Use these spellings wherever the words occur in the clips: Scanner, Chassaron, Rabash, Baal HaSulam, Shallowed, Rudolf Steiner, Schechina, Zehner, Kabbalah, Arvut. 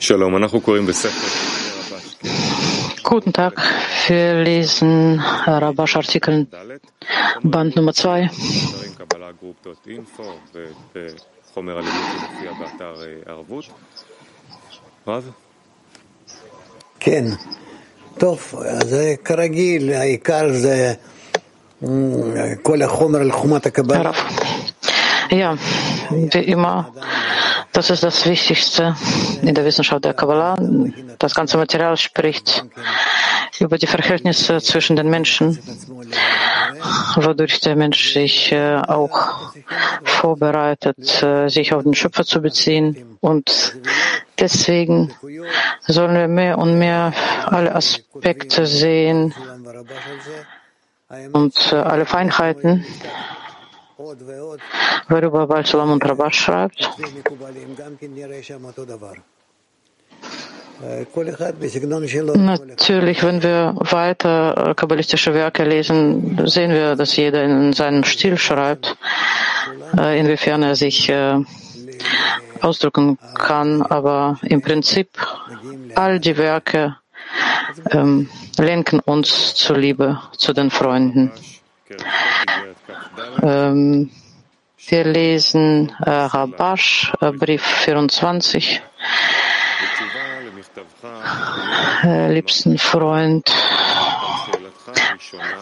Guten Tag, wir lesen Rabash Artikel, Band Nummer 2. Ken. טוב, אז כרגיל, העיקר זה כל החומר על חומת הקבלה. Ja, wie immer, das ist das Wichtigste in der Wissenschaft der Kabbalah. Das ganze Material spricht über die Verhältnisse zwischen den Menschen, wodurch der Mensch sich auch vorbereitet, sich auf den Schöpfer zu beziehen. Und deswegen sollen wir mehr und mehr alle Aspekte sehen und alle Feinheiten, worüber Baal HaSulam und Rabash schreibt. Natürlich, wenn wir weiter kabbalistische Werke lesen, sehen wir, dass jeder in seinem Stil schreibt, inwiefern er sich ausdrücken kann, aber im Prinzip all die Werke lenken uns zur Liebe zu den Freunden. Wir lesen Rabash, Brief 24. Liebsten Freund,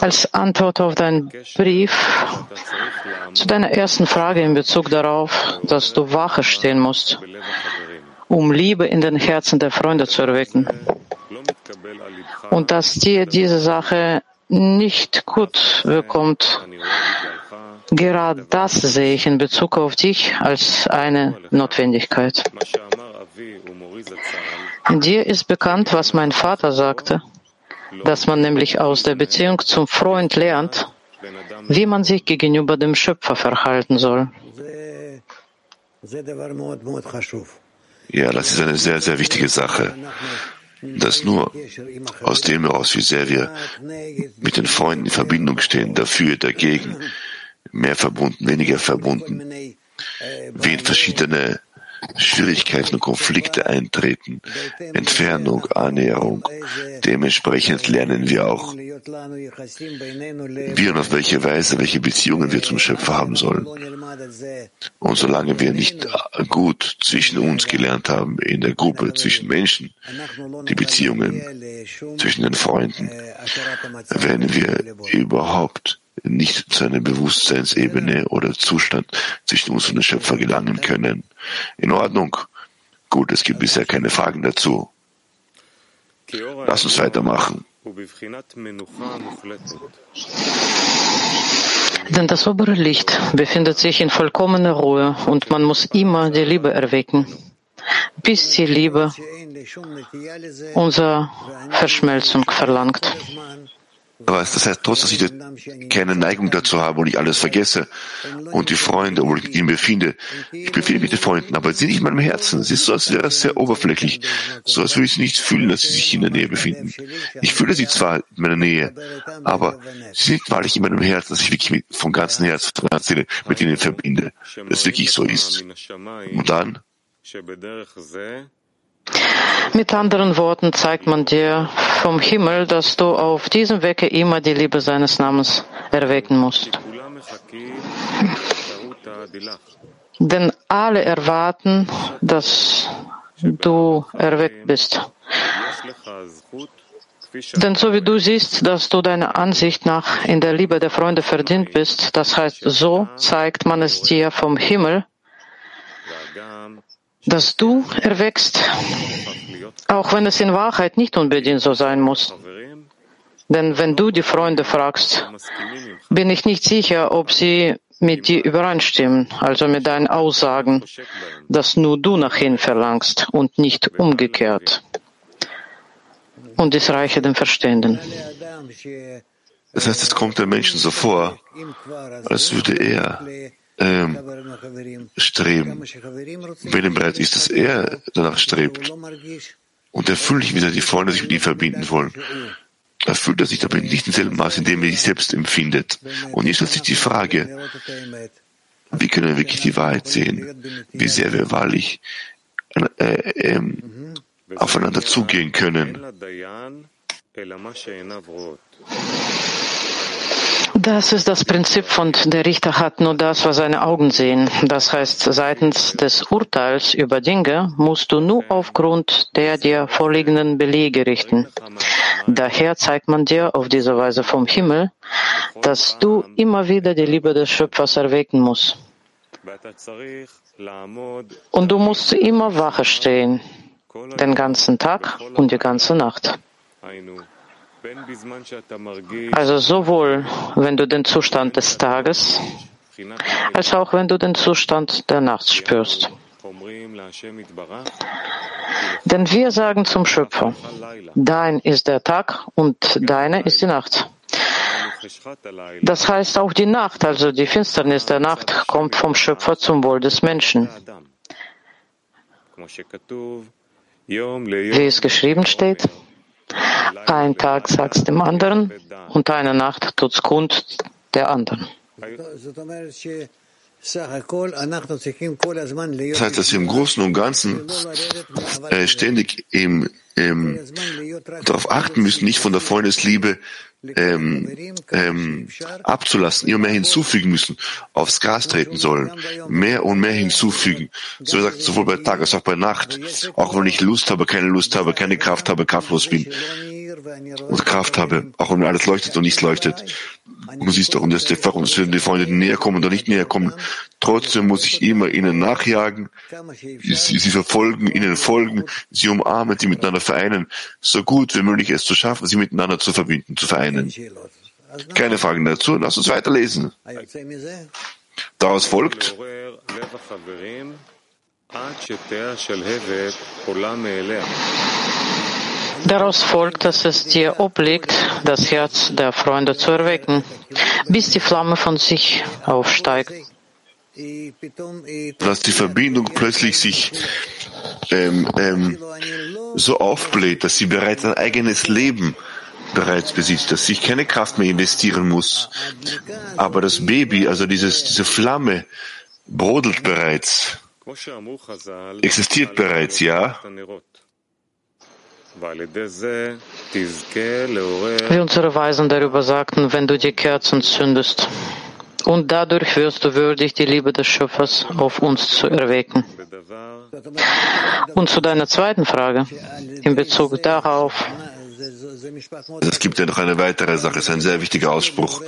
als Antwort auf deinen Brief zu deiner ersten Frage in Bezug darauf, dass du wache stehen musst, um Liebe in den Herzen der Freunde zu erwecken. Und dass dir diese Sache nicht gut bekommt, gerade das sehe ich in Bezug auf dich als eine Notwendigkeit. Dir ist bekannt, was mein Vater sagte, dass man nämlich aus der Beziehung zum Freund lernt, wie man sich gegenüber dem Schöpfer verhalten soll. Ja, das ist eine sehr, sehr wichtige Sache. Dass nur aus dem heraus, wie sehr wir mit den Freunden in Verbindung stehen, dafür, dagegen, mehr verbunden, weniger verbunden, wie in verschiedene Schwierigkeiten und Konflikte eintreten, Entfernung, Annäherung, dementsprechend lernen wir auch, wie und auf welche Weise, welche Beziehungen wir zum Schöpfer haben sollen. Und solange wir nicht gut zwischen uns gelernt haben, in der Gruppe, zwischen Menschen, die Beziehungen zwischen den Freunden, werden wir überhaupt nicht zu einer Bewusstseinsebene oder Zustand zwischen uns und dem Schöpfer gelangen können. In Ordnung. Gut, es gibt bisher keine Fragen dazu. Lass uns weitermachen. Denn das obere Licht befindet sich in vollkommener Ruhe und man muss immer die Liebe erwecken, bis die Liebe unsere Verschmelzung verlangt. Aber das heißt, trotz dass ich keine Neigung dazu habe und ich alles vergesse und die Freunde, obwohl ich ihn befinde, ich befinde mich den Freunden, aber sie sind nicht in meinem Herzen. Es ist so, als wäre es sehr oberflächlich, so als würde ich nicht fühlen, dass sie sich in der Nähe befinden. Ich fühle sie zwar in meiner Nähe, aber sie sind wahrlich in meinem Herzen, dass ich wirklich von ganzem Herzen, von ganzer Seele mit ihnen verbinde, dass es wirklich so ist. Und dann? Mit anderen Worten zeigt man dir vom Himmel, dass du auf diesem Wege immer die Liebe seines Namens erwecken musst. Denn alle erwarten, dass du erweckt bist. Denn so wie du siehst, dass du deiner Ansicht nach in der Liebe der Freunde verdient bist, das heißt, so zeigt man es dir vom Himmel, dass du erwächst, auch wenn es in Wahrheit nicht unbedingt so sein muss. Denn wenn du die Freunde fragst, bin ich nicht sicher, ob sie mit dir übereinstimmen, also mit deinen Aussagen, dass nur du nach ihnen verlangst und nicht umgekehrt. Und dies reiche dem Verstehenden. Das heißt, es kommt dem Menschen so vor, als würde er streben. Wenn ihm bereit ist, dass er danach strebt und er fühlt nicht, wie die Freunde sich mit ihm verbinden wollen, er fühlt er sich aber nicht im selben Maß, in dem er sich selbst empfindet. Und jetzt stellt sich die Frage, wie können wir wirklich die Wahrheit sehen, wie sehr wir wahrlich aufeinander zugehen können. Das ist das Prinzip von der Richter hat nur das, was seine Augen sehen. Das heißt, seitens des Urteils über Dinge musst du nur aufgrund der dir vorliegenden Belege richten. Daher zeigt man dir auf diese Weise vom Himmel, dass du immer wieder die Liebe des Schöpfers erwecken musst. Und du musst immer wache stehen, den ganzen Tag und die ganze Nacht. Also sowohl, wenn du den Zustand des Tages, als auch wenn du den Zustand der Nacht spürst. Denn wir sagen zum Schöpfer, dein ist der Tag und deine ist die Nacht. Das heißt, auch die Nacht, also die Finsternis der Nacht, kommt vom Schöpfer zum Wohl des Menschen. Wie es geschrieben steht, ein Tag sagt's dem anderen und eine Nacht tut's kund der anderen. Das heißt, dass wir im Großen und Ganzen ständig darauf achten müssen, nicht von der Freundesliebe abzulassen, immer mehr hinzufügen müssen, aufs Gas treten sollen, mehr und mehr hinzufügen. So gesagt, sowohl bei Tag als auch bei Nacht, auch wenn ich Lust habe, keine Kraft habe, kraftlos bin und Kraft habe, auch wenn alles leuchtet und nichts leuchtet. Und du siehst doch, dass die Freunde näher kommen oder nicht näher kommen. Trotzdem muss ich immer ihnen nachjagen, sie verfolgen, ihnen folgen, sie umarmen, sie miteinander vereinen, so gut wie möglich es zu schaffen, sie miteinander zu verbinden, zu vereinen. Keine Fragen dazu, lass uns weiterlesen. Daraus folgt, dass es dir obliegt, das Herz der Freunde zu erwecken, bis die Flamme von sich aufsteigt. Dass die Verbindung plötzlich sich so aufbläht, dass sie bereits ein eigenes Leben bereits besitzt, dass ich keine Kraft mehr investieren muss. Aber das Baby, also diese Flamme, brodelt bereits, existiert bereits, ja. Wie unsere Weisen darüber sagten, wenn du die Kerzen zündest, und dadurch wirst du würdig, die Liebe des Schöpfers auf uns zu erwecken. Und zu deiner zweiten Frage in Bezug darauf. Es gibt ja noch eine weitere Sache, es ist ein sehr wichtiger Ausspruch.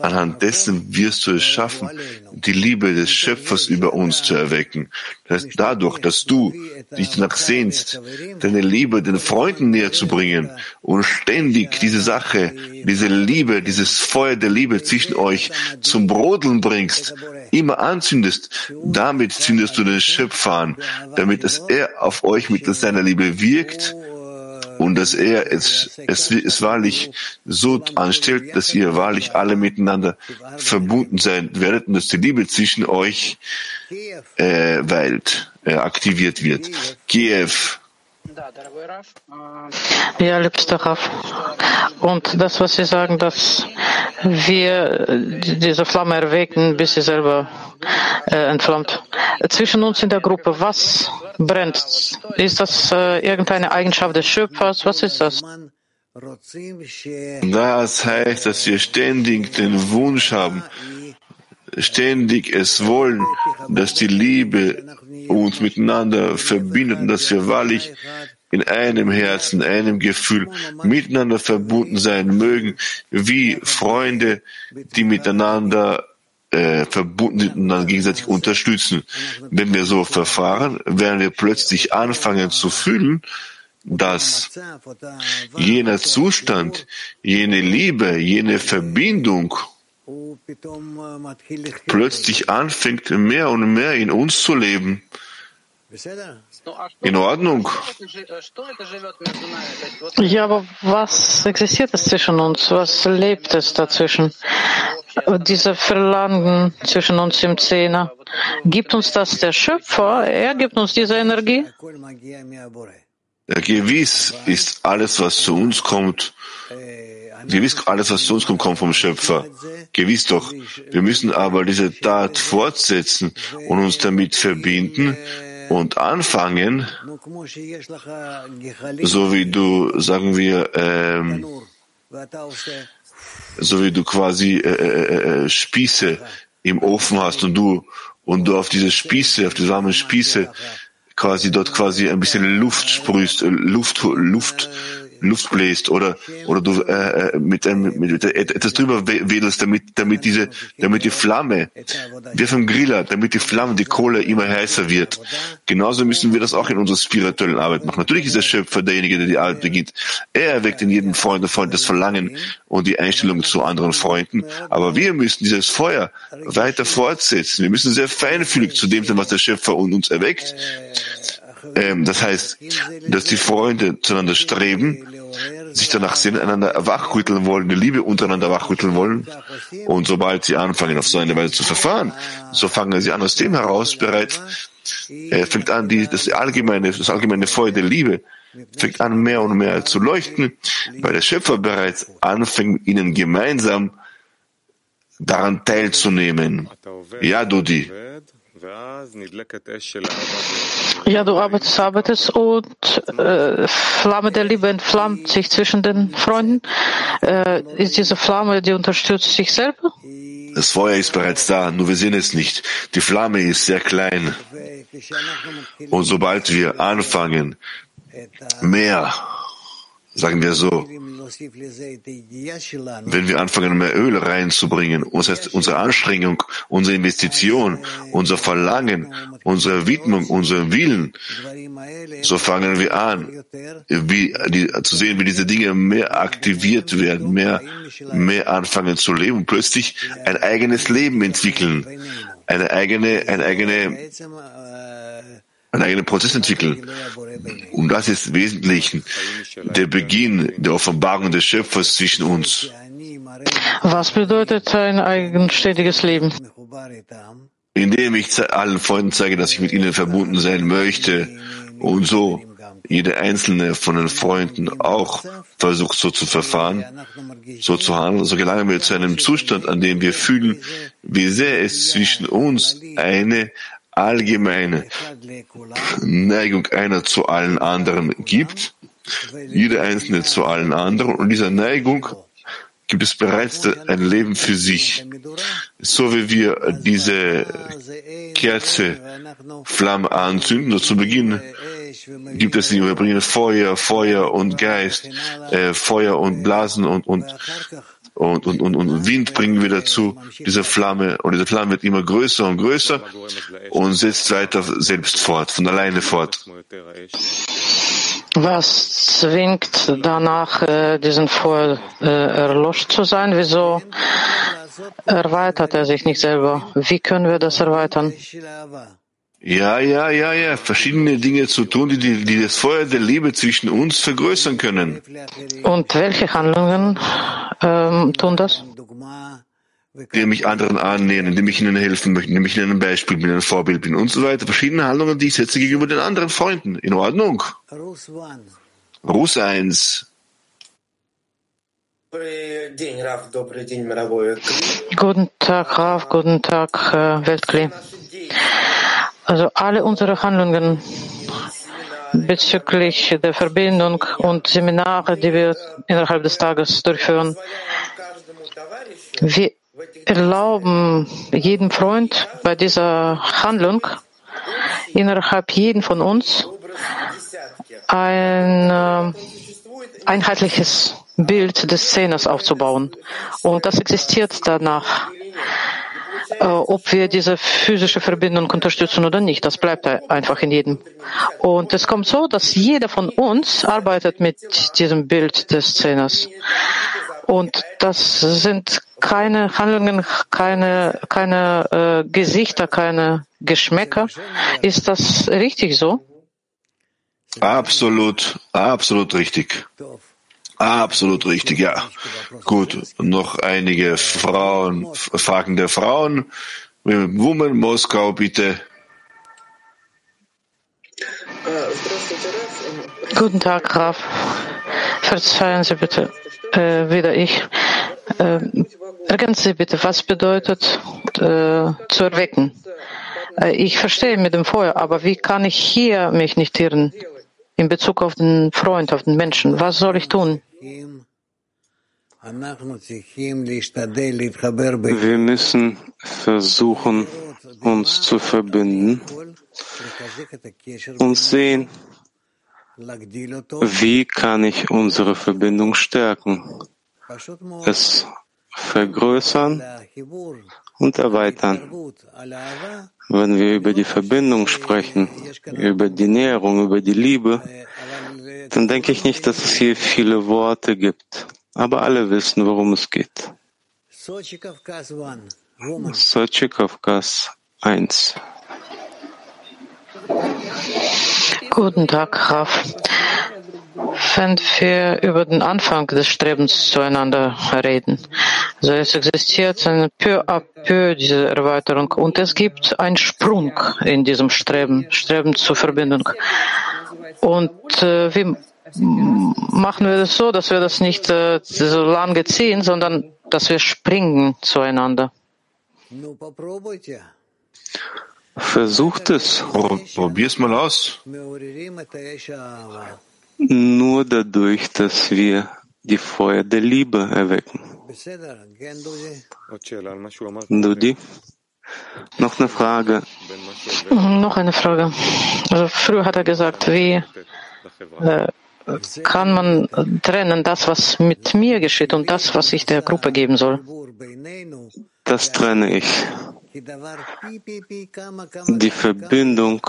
Anhand dessen wirst du es schaffen, die Liebe des Schöpfers über uns zu erwecken. Das heißt, dadurch, dass du dich danach sehnst, deine Liebe den Freunden näher zu bringen und ständig diese Sache, diese Liebe, dieses Feuer der Liebe zwischen euch zum Brodeln bringst, immer anzündest, damit zündest du den Schöpfer an, damit dass er auf euch mit seiner Liebe wirkt. Und dass er es wahrlich so anstellt, dass ihr wahrlich alle miteinander verbunden sein werdet und dass die Liebe zwischen euch aktiviert wird. Kiew. Ja, liebster Rav. Und das, was Sie sagen, dass wir diese Flamme erwecken, bis sie selber entflammt. Zwischen uns in der Gruppe, was brennt? Ist das irgendeine Eigenschaft des Schöpfers? Was ist das? Das heißt, dass wir ständig den Wunsch haben, ständig es wollen, dass die Liebe uns miteinander verbindet und dass wir wahrlich in einem Herzen, einem Gefühl miteinander verbunden sein mögen, wie Freunde, die miteinander verbunden sind und dann gegenseitig unterstützen. Wenn wir so verfahren, werden wir plötzlich anfangen zu fühlen, dass jener Zustand, jene Liebe, jene Verbindung plötzlich anfängt, mehr und mehr in uns zu leben. In Ordnung. Ja, aber was existiert es zwischen uns? Was lebt es dazwischen? Diese Verlangen zwischen uns im Zehner. Gibt uns das der Schöpfer? Er gibt uns diese Energie? Gewiss ist alles, was zu uns kommt, kommt vom Schöpfer. Gewiss doch. Wir müssen aber diese Tat fortsetzen und uns damit verbinden, und anfangen, so wie du, sagen wir, so wie du quasi Spieße im Ofen hast und du auf diese Spieße, auf die warmen Spieße quasi ein bisschen Luft sprühst, Luft bläst oder du mit etwas drüber wedelst, damit die Flamme, wie vom Griller, damit die Flamme, die Kohle immer heißer wird. Genauso müssen wir das auch in unserer spirituellen Arbeit machen. Natürlich ist der Schöpfer derjenige, der die Arbeit beginnt. Er erweckt in jedem Freund das Verlangen und die Einstellung zu anderen Freunden. Aber wir müssen dieses Feuer weiter fortsetzen. Wir müssen sehr feinfühlig zu dem sein, was der Schöpfer uns erweckt. Das heißt, dass die Freunde zueinander streben, sich danach sehen, einander wachrütteln wollen, die Liebe untereinander wachrütteln wollen. Und sobald sie anfangen, auf so eine Weise zu verfahren, so fangen sie an, aus dem heraus bereits, fängt an, das allgemeine Feuer der Liebe fängt an, mehr und mehr zu leuchten, weil der Schöpfer bereits anfängt, ihnen gemeinsam daran teilzunehmen. Ja, Dudi. Ja, du arbeitest und Flamme der Liebe entflammt sich zwischen den Freunden. Ist diese Flamme, die unterstützt sich selber? Das Feuer ist bereits da, nur wir sehen es nicht. Die Flamme ist sehr klein. Und sobald wir anfangen, mehr, sagen wir so, wenn wir anfangen, mehr Öl reinzubringen, das heißt, unsere Anstrengung, unsere Investition, unser Verlangen, unsere Widmung, unseren Willen, so fangen wir an, zu sehen, wie diese Dinge mehr aktiviert werden, mehr anfangen zu leben und plötzlich ein eigenes Leben entwickeln, einen eigenen Prozess entwickeln. Und das ist wesentlich der Beginn der Offenbarung des Schöpfers zwischen uns. Was bedeutet ein eigenständiges Leben? Indem ich allen Freunden zeige, dass ich mit ihnen verbunden sein möchte und so jeder einzelne von den Freunden auch versucht, so zu verfahren, so zu handeln, so gelangen wir zu einem Zustand, an dem wir fühlen, wie sehr es zwischen uns eine allgemeine Neigung einer zu allen anderen gibt, jeder Einzelne zu allen anderen, und dieser Neigung gibt es bereits ein Leben für sich. So wie wir diese Kerze, Flamme anzünden, so zu Beginn gibt es in Hebräer Feuer und Geist, Feuer und Blasen und Wind bringen wir dazu, diese Flamme, und diese Flamme wird immer größer und größer und setzt weiter selbst fort, von alleine fort. Was zwingt danach, diesen Feuer erlöscht zu sein? Wieso erweitert er sich nicht selber? Wie können wir das erweitern? Ja, verschiedene Dinge zu tun, die das Feuer der Liebe zwischen uns vergrößern können. Und welche Handlungen tun das? Indem ich anderen annähern, indem ich ihnen helfen möchte, indem ich ihnen ein Beispiel bin, ein Vorbild bin und so weiter. Verschiedene Handlungen, die ich setze gegenüber den anderen Freunden. In Ordnung. Russ 1. Guten Tag, Rav. Guten Tag, Weltkli. Also alle unsere Handlungen bezüglich der Verbindung und Seminare, die wir innerhalb des Tages durchführen, wir erlauben jedem Freund bei dieser Handlung innerhalb jeden von uns ein einheitliches Bild des Szeners aufzubauen. Und das existiert danach. Ob wir diese physische Verbindung unterstützen oder nicht, das bleibt einfach in jedem. Und es kommt so, dass jeder von uns arbeitet mit diesem Bild des Szeners. Und das sind keine Handlungen, keine Gesichter, keine Geschmäcker. Ist das richtig so? Absolut richtig. Absolut richtig, ja. Gut, noch einige Fragen der Frauen. Woman, Moskau, bitte. Guten Tag, Graf. Verzeihen Sie bitte, wieder ich. Ergänzen Sie bitte, was bedeutet zu erwecken? Ich verstehe mit dem Feuer, aber wie kann ich hier mich nicht irren? In Bezug auf den Freund, auf den Menschen. Was soll ich tun? Wir müssen versuchen, uns zu verbinden und sehen, wie kann ich unsere Verbindung stärken, es vergrößern und erweitern. Wenn wir über die Verbindung sprechen, über die Näherung, über die Liebe, dann denke ich nicht, dass es hier viele Worte gibt. Aber alle wissen, worum es geht. Sochi Kavkaz 1. Guten Tag, Raf. Wenn wir über den Anfang des Strebens zueinander reden, so es existiert eine peu à peu diese Erweiterung und es gibt einen Sprung in diesem Streben zur Verbindung. Und wie machen wir das so, dass wir das nicht so lange ziehen, sondern dass wir springen zueinander? Versucht es. Probier's mal aus. Nur dadurch, dass wir die Feuer der Liebe erwecken. Dudi? Noch eine Frage. Also früher hat er gesagt, wie kann man trennen das, was mit mir geschieht und das, was ich der Gruppe geben soll? Das trenne ich. Die Verbindung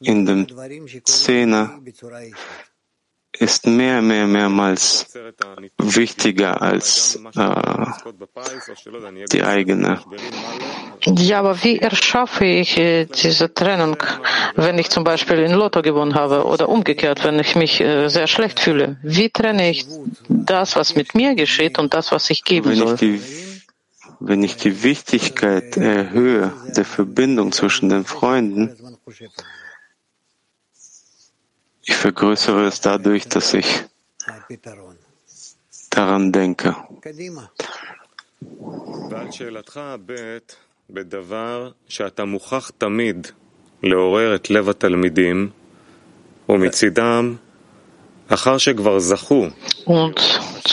in dem Zehner ist mehrmals wichtiger als die eigene. Ja, aber wie erschaffe ich diese Trennung, wenn ich zum Beispiel in Lotto gewonnen habe oder umgekehrt, wenn ich mich sehr schlecht fühle? Wie trenne ich das, was mit mir geschieht und das, was ich geben soll? Wenn ich die Wichtigkeit erhöhe, der Verbindung zwischen den Freunden, ich vergrößere es dadurch, dass ich daran denke. Und zu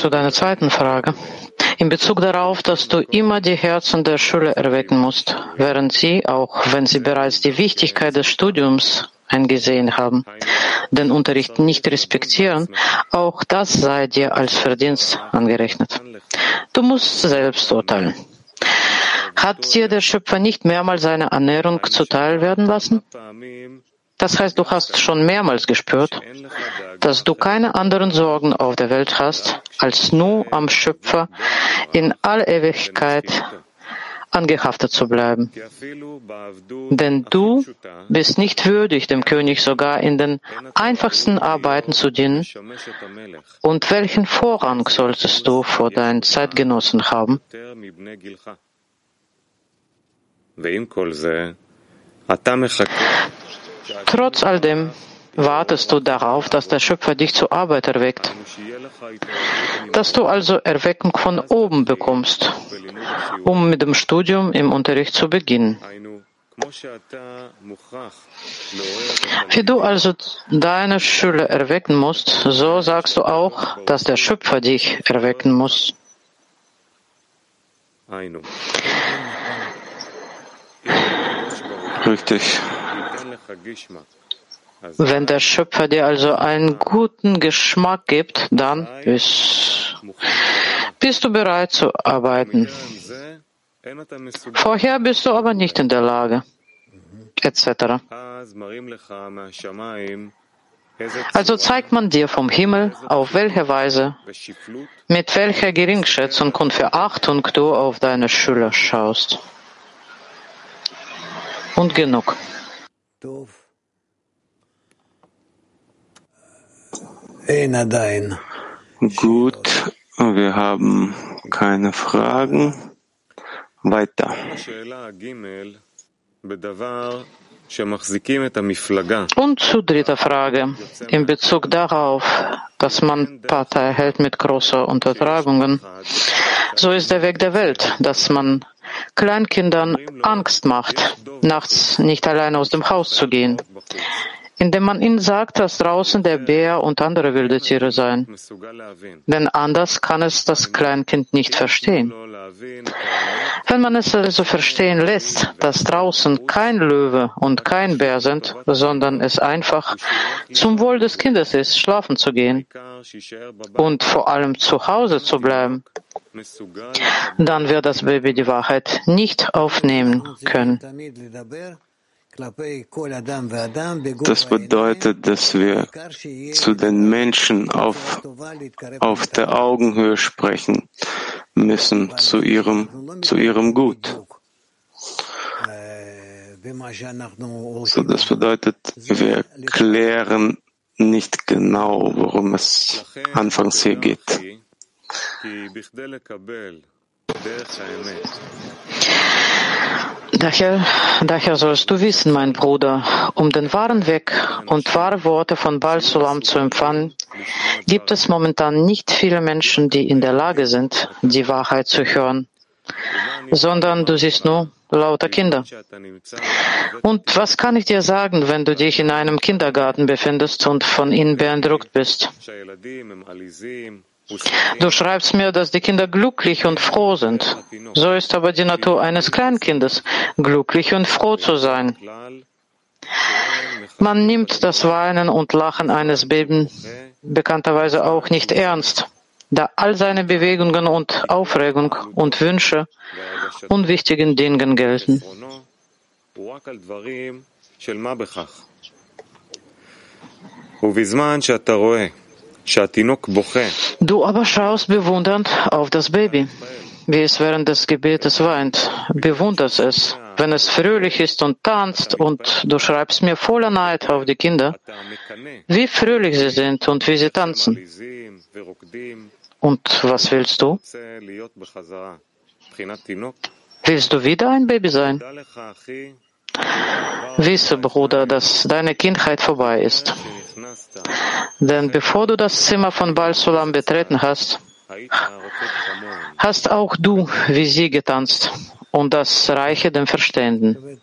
deiner zweiten Frage. In Bezug darauf, dass du immer die Herzen der Schüler erwecken musst, während sie, auch wenn sie bereits die Wichtigkeit des Studiums eingesehen haben, den Unterricht nicht respektieren, auch das sei dir als Verdienst angerechnet. Du musst selbst urteilen. Hat dir der Schöpfer nicht mehrmals seine Ernährung zuteil werden lassen? Das heißt, du hast schon mehrmals gespürt, dass du keine anderen Sorgen auf der Welt hast, als nur am Schöpfer in aller Ewigkeit angehaftet zu bleiben. Denn du bist nicht würdig, dem König sogar in den einfachsten Arbeiten zu dienen. Und welchen Vorrang solltest du vor deinen Zeitgenossen haben? Trotz all dem wartest du darauf, dass der Schöpfer dich zur Arbeit erweckt, dass du also Erweckung von oben bekommst, um mit dem Studium im Unterricht zu beginnen. Wie du also deine Schüler erwecken musst, so sagst du auch, dass der Schöpfer dich erwecken muss. Richtig. Wenn der Schöpfer dir also einen guten Geschmack gibt, dann bist du bereit zu arbeiten. Vorher bist du aber nicht in der Lage, etc. Also zeigt man dir vom Himmel, auf welche Weise, mit welcher Geringschätzung und Verachtung du auf deine Schüler schaust. Und genug. Gut, wir haben keine Fragen. Weiter. Und zu dritter Frage, in Bezug darauf, dass man Partei hält mit großen Untertragungen. So ist der Weg der Welt, dass man Kleinkindern Angst macht, nachts nicht allein aus dem Haus zu gehen, indem man ihnen sagt, dass draußen der Bär und andere wilde Tiere seien. Denn anders kann es das Kleinkind nicht verstehen. Wenn man es also verstehen lässt, dass draußen kein Löwe und kein Bär sind, sondern es einfach zum Wohl des Kindes ist, schlafen zu gehen und vor allem zu Hause zu bleiben, dann wird das Baby die Wahrheit nicht aufnehmen können. Das bedeutet, dass wir zu den Menschen auf der Augenhöhe sprechen müssen, zu ihrem Gut. So, das bedeutet, wir klären nicht genau, worum es anfangs hier geht. Daher sollst du wissen, mein Bruder, um den wahren Weg und wahre Worte von Baal HaSulam zu empfangen, gibt es momentan nicht viele Menschen, die in der Lage sind, die Wahrheit zu hören, sondern du siehst nur lauter Kinder. Und was kann ich dir sagen, wenn du dich in einem Kindergarten befindest und von ihnen beeindruckt bist? Du schreibst mir, dass die Kinder glücklich und froh sind. So ist aber die Natur eines Kleinkindes, glücklich und froh zu sein. Man nimmt das Weinen und Lachen eines Babys bekannterweise auch nicht ernst, da all seine Bewegungen und Aufregung und Wünsche unwichtigen Dingen gelten. Du aber schaust bewundernd auf das Baby, wie es während des Gebetes weint, bewunderst es, wenn es fröhlich ist und tanzt, und du schreibst mir voller Neid auf die Kinder, wie fröhlich sie sind und wie sie tanzen. Und was willst du? Willst du wieder ein Baby sein? Wisse, Bruder, dass deine Kindheit vorbei ist. Denn bevor du das Zimmer von Baal HaSulam betreten hast, hast auch du wie sie getanzt, und das reiche dem Verständen.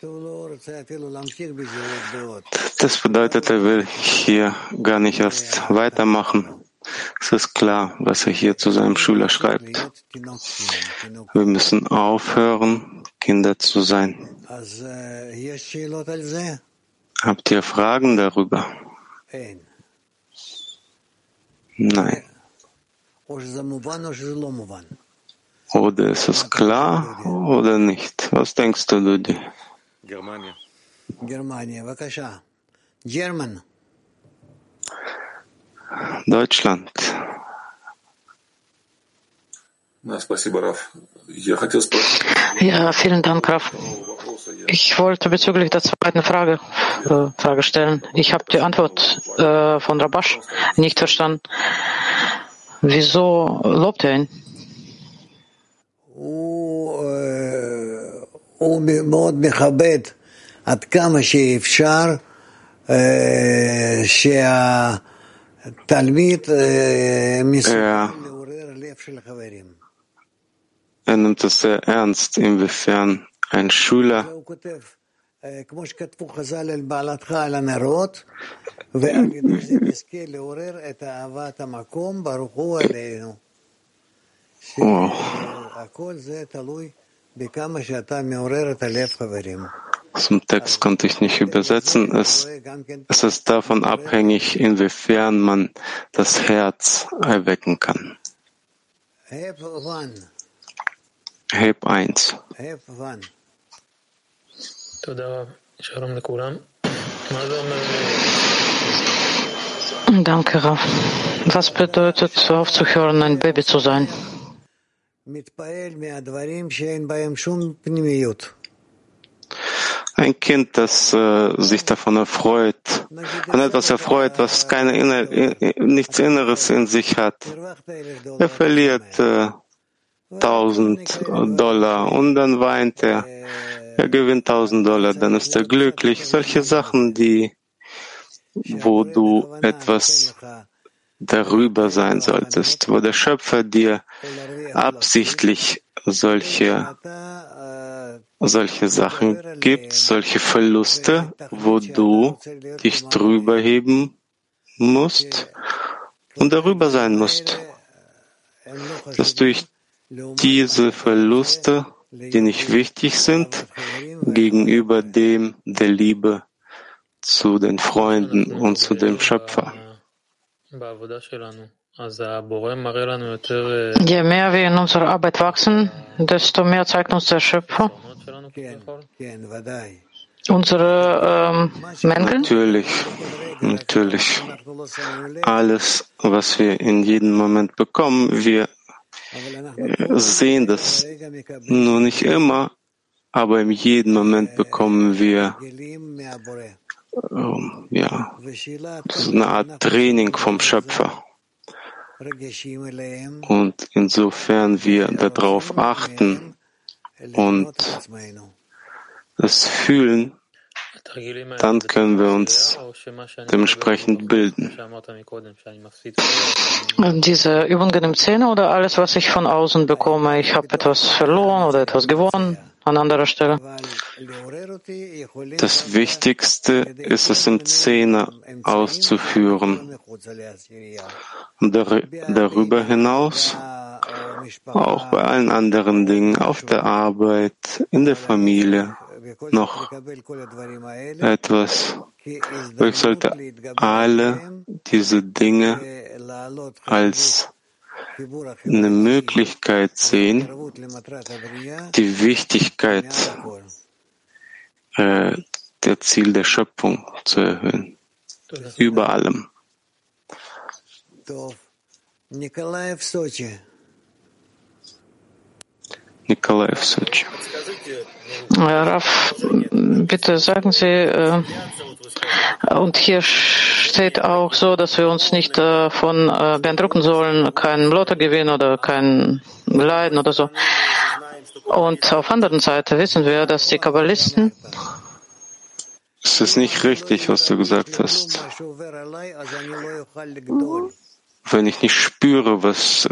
Das bedeutet, er will hier gar nicht erst weitermachen. Es ist klar, was er hier zu seinem Schüler schreibt. Wir müssen aufhören, Kinder zu sein. Habt ihr Fragen darüber? Nein. Oder ist es klar oder nicht? Was denkst du, Ludi? Germania. Deutschland. Ja, vielen Dank, Graf. Ich wollte bezüglich der zweiten Frage stellen. Ich habe die Antwort von Rabash nicht verstanden. Wieso lobt er ihn? Er nimmt es sehr ernst, inwiefern ein Schüler, zum Text konnte ich nicht übersetzen. Es ist davon abhängig, inwiefern man das Herz erwecken kann. Heb 1. Danke, Rav. Was bedeutet, aufzuhören, ein Baby zu sein? Ein Kind, das sich davon erfreut, an etwas erfreut, was nichts Inneres in sich hat. Er verliert $1,000 und dann weint er. Er gewinnt $1,000, dann ist er glücklich. Solche Sachen, wo du etwas darüber sein solltest, wo der Schöpfer dir absichtlich solche solche Sachen gibt, solche Verluste, wo du dich drüber heben musst und darüber sein musst, dass durch diese Verluste, die nicht wichtig sind, gegenüber dem der Liebe zu den Freunden und zu dem Schöpfer. Je mehr wir in unserer Arbeit wachsen, desto mehr zeigt uns der Schöpfer unsere Mängel. Natürlich. Alles, was wir in jedem Moment bekommen, wir sehen das nur nicht immer, aber in jedem Moment bekommen wir das ist eine Art Training vom Schöpfer. Und insofern wir darauf achten und es fühlen, dann können wir uns dementsprechend bilden. Diese Übungen im Zehner oder alles, was ich von außen bekomme, ich habe etwas verloren oder etwas gewonnen an anderer Stelle? Das Wichtigste ist es, im Zehner auszuführen. Und darüber hinaus auch bei allen anderen Dingen, auf der Arbeit, in der Familie, noch etwas. Ich sollte alle diese Dinge als eine Möglichkeit sehen, die Wichtigkeit der Ziel der Schöpfung zu erhöhen. Über allem. Nikolaev, Sochi. Raf, bitte sagen Sie, und hier steht auch so, dass wir uns nicht davon beeindrucken sollen, kein Lottogewinn oder kein Leiden oder so. Und auf der anderen Seite wissen wir, dass die Kabbalisten... Es ist nicht richtig, was du gesagt hast. Wenn ich nicht spüre, was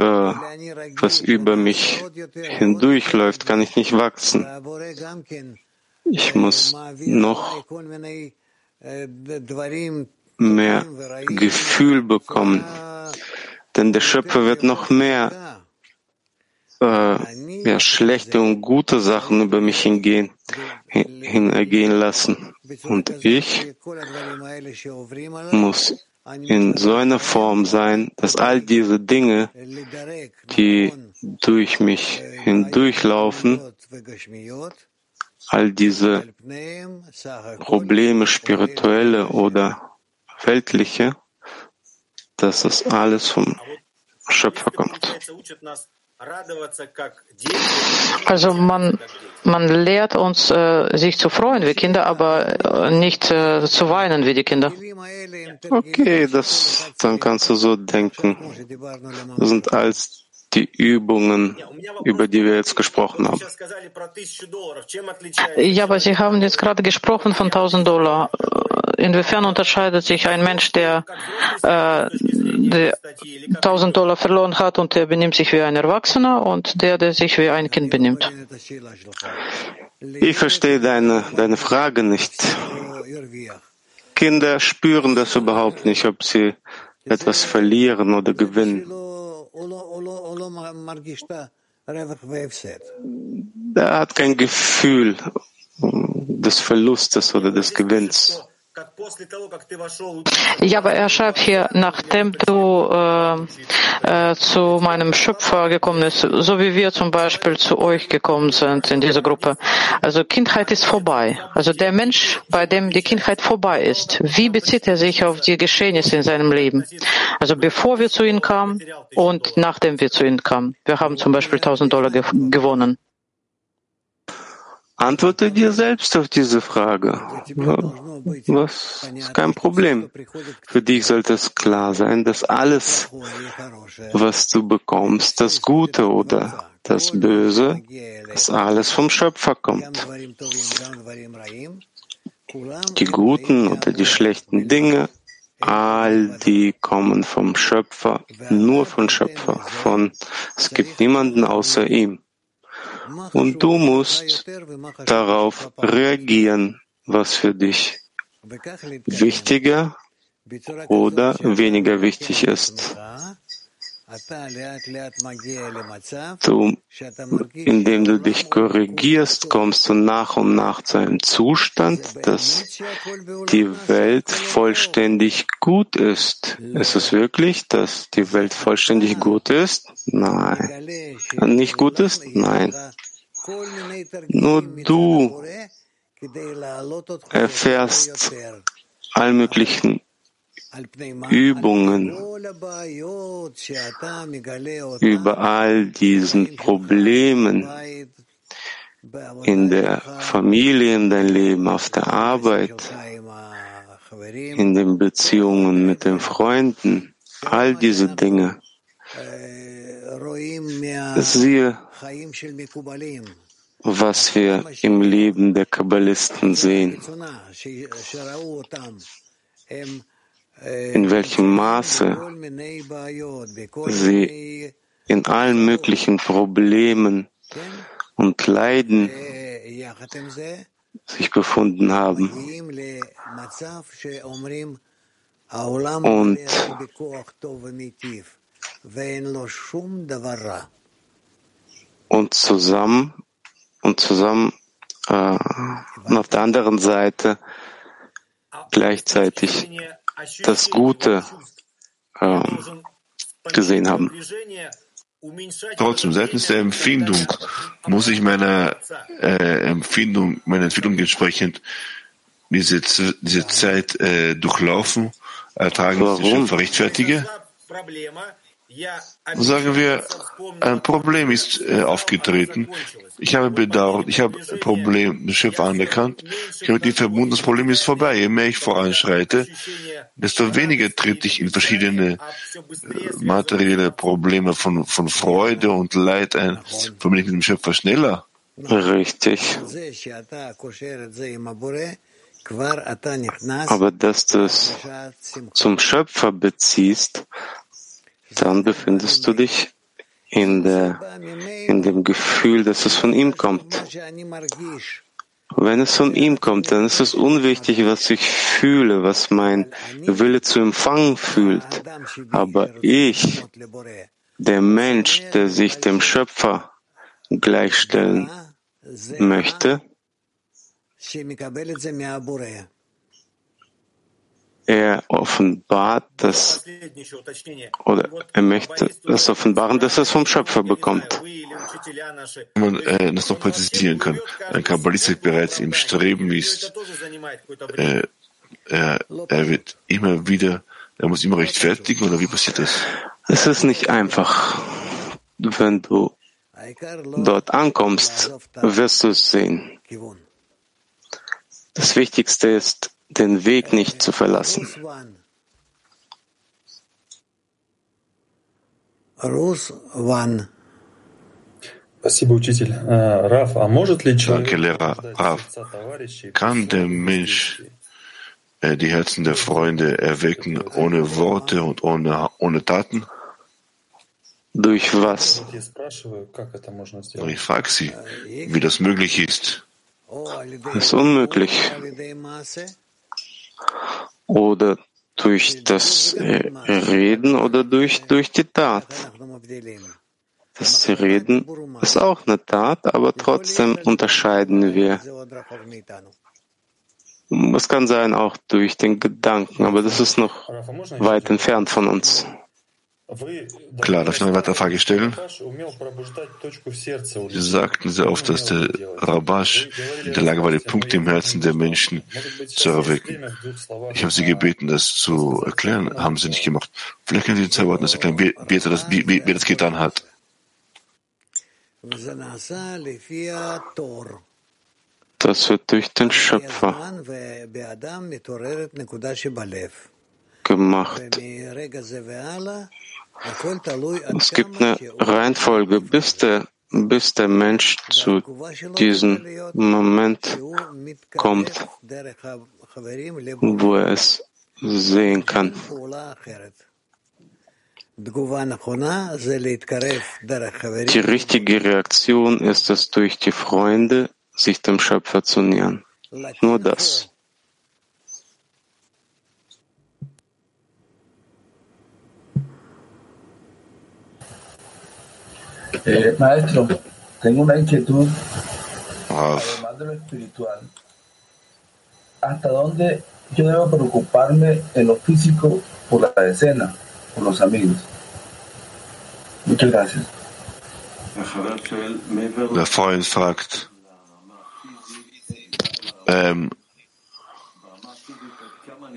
über mich hindurchläuft, kann ich nicht wachsen. Ich muss noch mehr Gefühl bekommen, denn der Schöpfer wird noch mehr schlechte und gute Sachen über mich hinergehen lassen. Und ich muss in so einer Form sein, dass all diese Dinge, die durch mich hindurchlaufen, all diese Probleme, spirituelle oder weltliche, dass das alles vom Schöpfer kommt. Also man lehrt uns, sich zu freuen wie Kinder, aber nicht zu weinen wie die Kinder. Okay, dann kannst du so denken. Das sind alles die Übungen, über die wir jetzt gesprochen haben. Ja, aber Sie haben jetzt gerade gesprochen von $1,000. Inwiefern unterscheidet sich ein Mensch, der $1,000 verloren hat und der benimmt sich wie ein Erwachsener und der sich wie ein Kind benimmt? Ich verstehe deine Frage nicht. Kinder spüren das überhaupt nicht, ob sie etwas verlieren oder gewinnen. Er hat kein Gefühl des Verlustes oder des Gewinns. Ja, aber er schreibt hier, nachdem du zu meinem Schöpfer gekommen bist, so wie wir zum Beispiel zu euch gekommen sind in dieser Gruppe. Also Kindheit ist vorbei. Also der Mensch, bei dem die Kindheit vorbei ist, wie bezieht er sich auf die Geschehnisse in seinem Leben? Also bevor wir zu ihm kamen und nachdem wir zu ihm kamen. Wir haben zum Beispiel $1,000 gewonnen. Antworte dir selbst auf diese Frage. Das ist kein Problem. Für dich sollte es klar sein, dass alles, was du bekommst, das Gute oder das Böse, dass alles vom Schöpfer kommt. Die guten oder die schlechten Dinge, all die kommen vom Schöpfer, nur vom Schöpfer. Es gibt niemanden außer ihm. und du musst darauf reagieren, was für dich wichtiger oder weniger wichtig ist. Indem du dich korrigierst, kommst du nach und nach zu einem Zustand, dass die Welt vollständig gut ist. Ist es wirklich, dass die Welt vollständig gut ist? Nein. Nicht gut ist? Nein. Nur du erfährst all möglichen Übungen über all diesen Problemen in der Familie, in deinem Leben, auf der Arbeit, in den Beziehungen mit den Freunden, all diese Dinge. Siehe, was wir im Leben der Kabbalisten sehen. In welchem Maße sie in allen möglichen Problemen und Leiden sich befunden haben. Und zusammen und auf der anderen Seite gleichzeitig das Gute gesehen haben. Trotzdem, seitens der Empfindung muss ich meiner Entwicklung entsprechend diese Zeit durchlaufen, ertragen, dass ich verrechtfertige. Sagen wir, ein Problem ist aufgetreten. Ich habe bedauert, ich habe ein Problem, das Schöpfer anerkannt. Ich habe mit ihm verbunden, das Problem ist vorbei. Je mehr ich voranschreite, desto weniger trete ich in verschiedene materielle Probleme von Freude und Leid ein. Verbinde ich mit dem Schöpfer schneller. Richtig. Aber dass du es zum Schöpfer beziehst, dann befindest du dich in dem Gefühl, dass es von ihm kommt. Wenn es von ihm kommt, dann ist es unwichtig, was ich fühle, was mein Wille zu empfangen fühlt. Aber ich, der Mensch, der sich dem Schöpfer gleichstellen möchte, er offenbart das, oder er möchte das offenbaren, dass er es vom Schöpfer bekommt. Wenn man das noch präzisieren kann, ein Kabbalist bereits im Streben ist, er wird immer wieder, er muss immer rechtfertigen, oder wie passiert das? Es ist nicht einfach. Wenn du dort ankommst, wirst du es sehen. Das Wichtigste ist, den Weg nicht zu verlassen. Danke, Lehrer Rav. Kann der Mensch die Herzen der Freunde erwecken ohne Worte und ohne Taten? Durch was? Ich frage Sie, wie das möglich ist. Das ist unmöglich. Oder durch das Reden oder durch die Tat. Das Reden ist auch eine Tat, aber trotzdem unterscheiden wir. Es kann sein, auch durch den Gedanken, aber das ist noch weit entfernt von uns. Klar, darf ich noch eine weitere Frage stellen? Sie sagten sehr oft, dass der Rabash in der Lage war, die Punkte im Herzen der Menschen zu erwecken. Ich habe Sie gebeten, das zu erklären, haben Sie nicht gemacht. Vielleicht können Sie in zwei Worten das erklären, wer das getan hat. Das wird durch den Schöpfer gemacht. Es gibt eine Reihenfolge, bis der Mensch zu diesem Moment kommt, wo er es sehen kann. Die richtige Reaktion ist es, durch die Freunde sich dem Schöpfer zu nähern. Nur das. Maestro, tengo una inquietud de lo espiritual. ¿Hasta dónde yo debo preocuparme en lo físico por la escena, por los amigos? Muchas gracias. Der Freund fragt,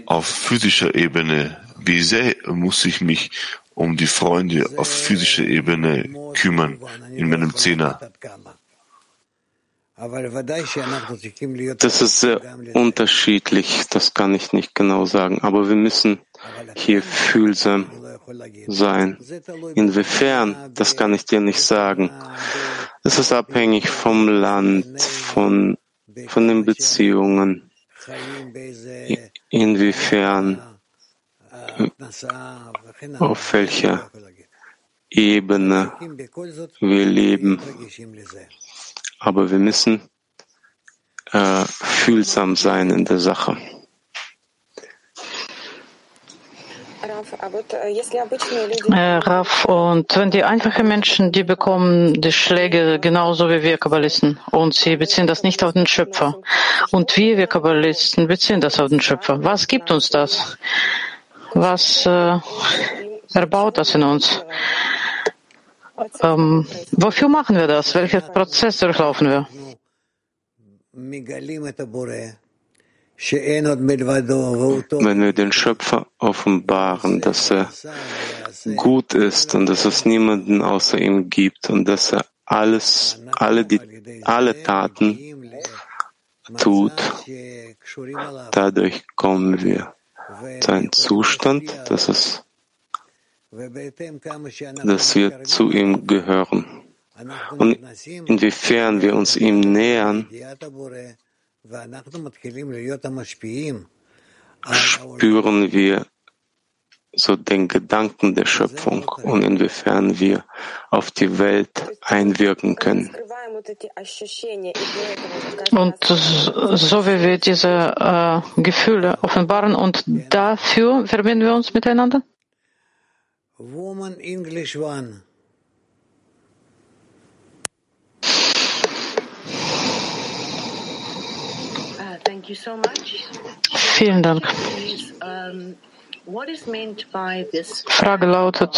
auf physischer Ebene, wie sehr muss ich mich um die Freunde auf physischer Ebene kümmern in meinem Zehner? Das ist sehr unterschiedlich, das kann ich nicht genau sagen, aber wir müssen hier fühlsam sein. Inwiefern, das kann ich dir nicht sagen. Es ist abhängig vom Land, von den Beziehungen, inwiefern, auf welcher Ebene wir leben. Aber wir müssen fühlsam sein in der Sache. Rav, und wenn die einfachen Menschen, die bekommen die Schläge genauso wie wir Kabbalisten und sie beziehen das nicht auf den Schöpfer. Und wir Kabbalisten beziehen das auf den Schöpfer. Was gibt uns das? Was erbaut das in uns? Wofür machen wir das? Welchen Prozess durchlaufen wir? Wenn wir den Schöpfer offenbaren, dass er gut ist und dass es niemanden außer ihm gibt und dass er alle Taten tut, dadurch kommen wir zu einem Zustand, dass wir zu ihm gehören. Und inwiefern wir uns ihm nähern, spüren wir so den Gedanken der Schöpfung und inwiefern wir auf die Welt einwirken können. Und so wie wir diese Gefühle offenbaren und dafür verbinden wir uns miteinander? Woman English One. Thank you so much. Vielen Dank. What is meant by this? Frage lautet: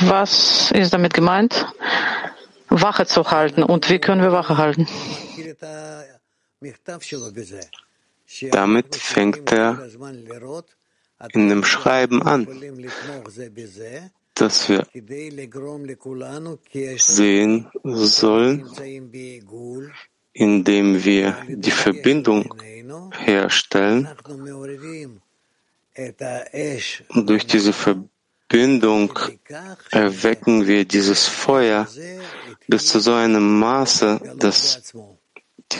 Was ist damit gemeint, Wache zu halten? Und wie können wir Wache halten? Damit fängt er in dem Schreiben an, dass wir sehen sollen, indem wir die Verbindung herstellen. Und durch diese Verbindung erwecken wir dieses Feuer bis zu so einem Maße, dass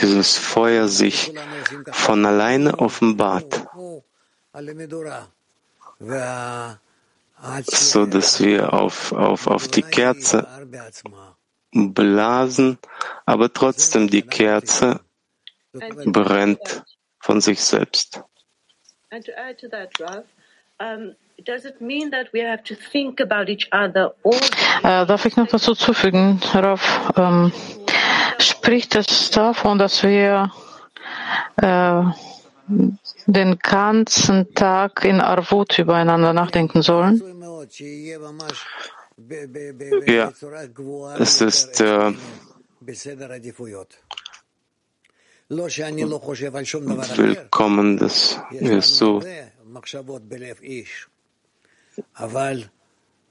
dieses Feuer sich von alleine offenbart, so dass wir auf die Kerze blasen, aber trotzdem die Kerze brennt von sich selbst. And to add to that, Rav, does it mean that we have to think about each other? Darf ich noch dazu zufügen, Rav? Spricht es davon, dass wir den ganzen Tag in Arvut übereinander nachdenken sollen? Ja, es ist willkommen, dass wir so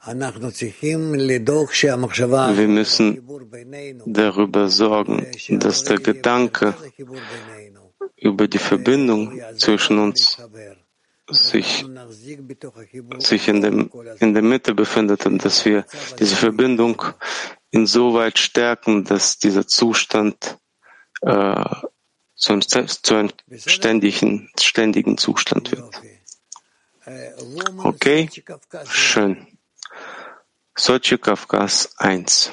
Wir müssen darüber sorgen, dass der Gedanke über die Verbindung zwischen uns sich in der Mitte befindet und dass wir diese Verbindung insoweit stärken, dass dieser Zustand zu einem ständigen Zustand wird. Okay, schön. Sochi Kavkaz 1.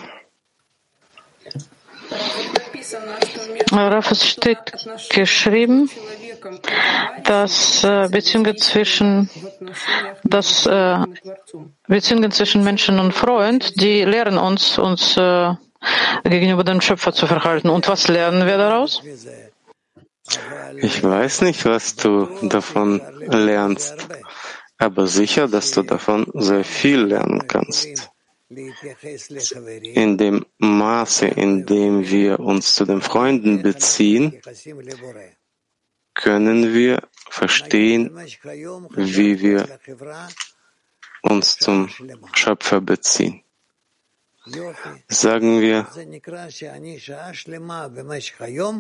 Raff, es steht geschrieben, dass Beziehungen zwischen Menschen und Freund, die lehren uns gegenüber dem Schöpfer zu verhalten. Und was lernen wir daraus? Ich weiß nicht, was du davon lernst, aber sicher, dass du davon sehr viel lernen kannst. In dem Maße, in dem wir uns zu den Freunden beziehen, können wir verstehen, wie wir uns zum Schöpfer beziehen. Sagen wir,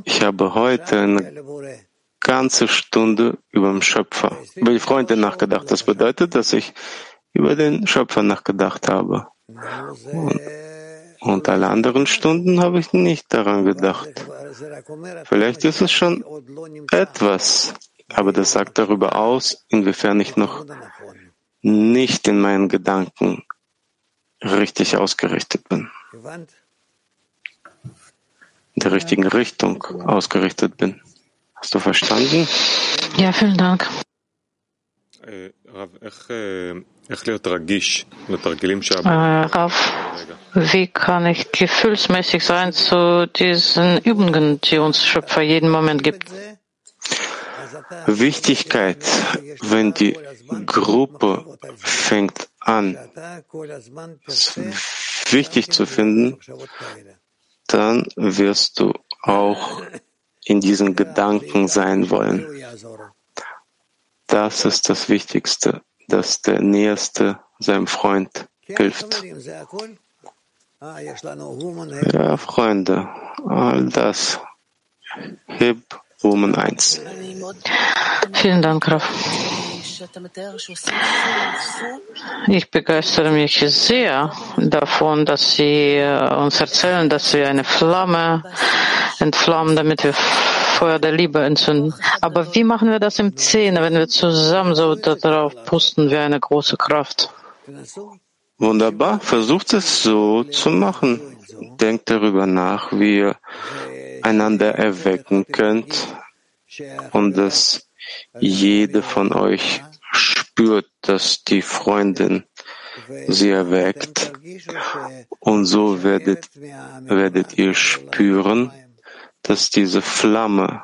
ich habe heute eine ganze Stunde über den Schöpfer, über die Freunde nachgedacht. Das bedeutet, dass ich über den Schöpfer nachgedacht habe. Und alle anderen Stunden habe ich nicht daran gedacht. Vielleicht ist es schon etwas, aber das sagt darüber aus, inwiefern ich noch nicht in meinen Gedanken richtig ausgerichtet bin, in der richtigen Richtung ausgerichtet bin. Hast du verstanden? Ja, vielen Dank. Rav, wie kann ich gefühlsmäßig sein zu diesen Übungen, die uns Schöpfer jeden Moment gibt? Wichtigkeit, wenn die Gruppe fängt an, wichtig zu finden, dann wirst du auch in diesen Gedanken sein wollen. Das ist das Wichtigste, dass der Nächste seinem Freund hilft. Ja, Freunde, all das. Heb Woman 1. Vielen Dank, Rav. Ich begeistere mich sehr davon, dass Sie uns erzählen, dass wir eine Flamme entflammen, damit wir Feuer der Liebe entzünden. Aber wie machen wir das im Zehner, wenn wir zusammen so darauf pusten wie eine große Kraft? Wunderbar, versucht es so zu machen. Denkt darüber nach, wie ihr einander erwecken könnt und dass jede von euch spürt, dass die Freundin sie erweckt. Und so werdet ihr spüren, dass diese Flamme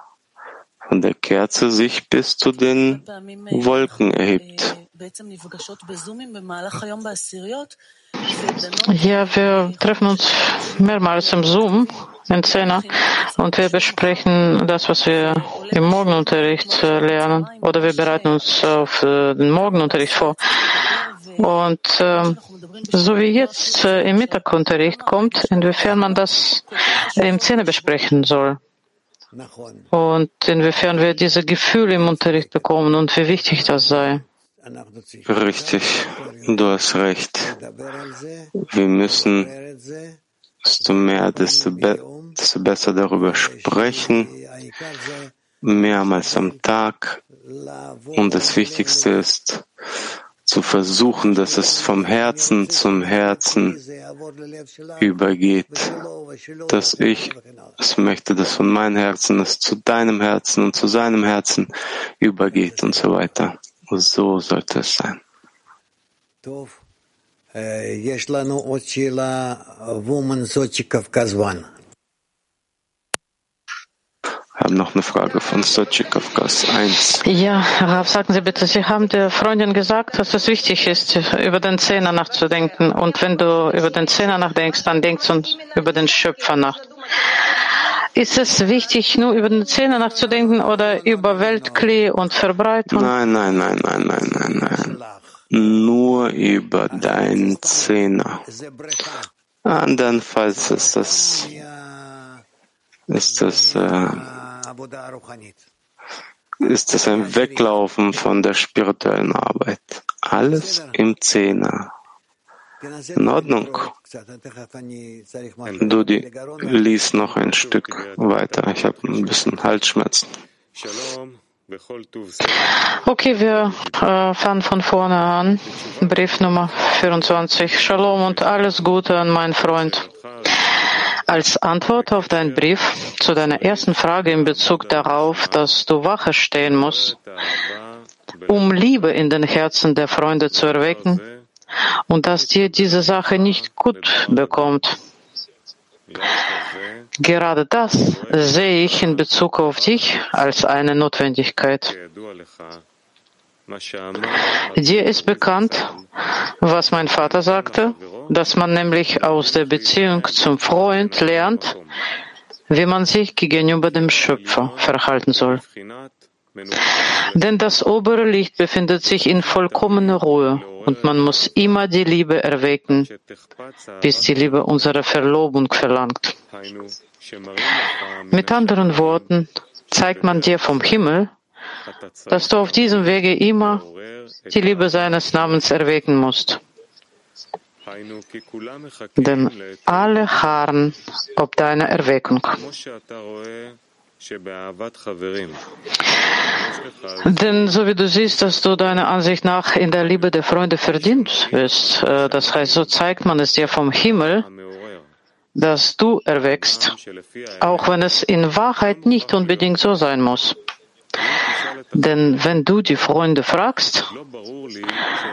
von der Kerze sich bis zu den Wolken erhebt. Ja, wir treffen uns mehrmals im Zoom, in Zehner, und wir besprechen das, was wir im Morgenunterricht lernen, oder wir bereiten uns auf den Morgenunterricht vor. Und so wie jetzt im Mittagunterricht kommt, inwiefern man das im Zehner besprechen soll und inwiefern wir diese Gefühle im Unterricht bekommen und wie wichtig das sei. Richtig, du hast recht. Wir müssen, desto mehr, desto besser darüber sprechen, mehrmals am Tag. Und das Wichtigste ist, zu versuchen, dass es vom Herzen zum Herzen übergeht, dass ich es möchte, dass von meinem Herzen es zu deinem Herzen und zu seinem Herzen übergeht und so weiter. So sollte es sein. Wir haben noch eine Frage von Sochi Kavkaz 1. Ja, Rav, sagen Sie bitte, Sie haben der Freundin gesagt, dass es wichtig ist, über den Zehner nachzudenken. Und wenn du über den Zehner nachdenkst, dann denkst du über den Schöpfer nach. Ist es wichtig, nur über den Zehner nachzudenken oder über Weltkli und Verbreitung? Nein. Nur über deinen Zehner. Andernfalls ist das ein Weglaufen von der spirituellen Arbeit. Alles im Zehner. In Ordnung. Dudi, lies noch ein Stück weiter. Ich habe ein bisschen Halsschmerzen. Okay, wir fangen von vorne an. Brief Nummer 24. Shalom und alles Gute an meinen Freund. Als Antwort auf deinen Brief zu deiner ersten Frage in Bezug darauf, dass du Wache stehen musst, um Liebe in den Herzen der Freunde zu erwecken und dass dir diese Sache nicht gut bekommt. Gerade das sehe ich in Bezug auf dich als eine Notwendigkeit. Dir ist bekannt, was mein Vater sagte, dass man nämlich aus der Beziehung zum Freund lernt, wie man sich gegenüber dem Schöpfer verhalten soll. Denn das obere Licht befindet sich in vollkommener Ruhe und man muss immer die Liebe erwecken, bis die Liebe unsere Verlobung verlangt. Mit anderen Worten zeigt man dir vom Himmel, dass du auf diesem Wege immer die Liebe seines Namens erwecken musst. Denn alle harren ob deiner Erweckung. Denn so wie du siehst, dass du deiner Ansicht nach in der Liebe der Freunde verdient wirst, das heißt, so zeigt man es dir vom Himmel, dass du erwächst, auch wenn es in Wahrheit nicht unbedingt so sein muss. Denn wenn du die Freunde fragst,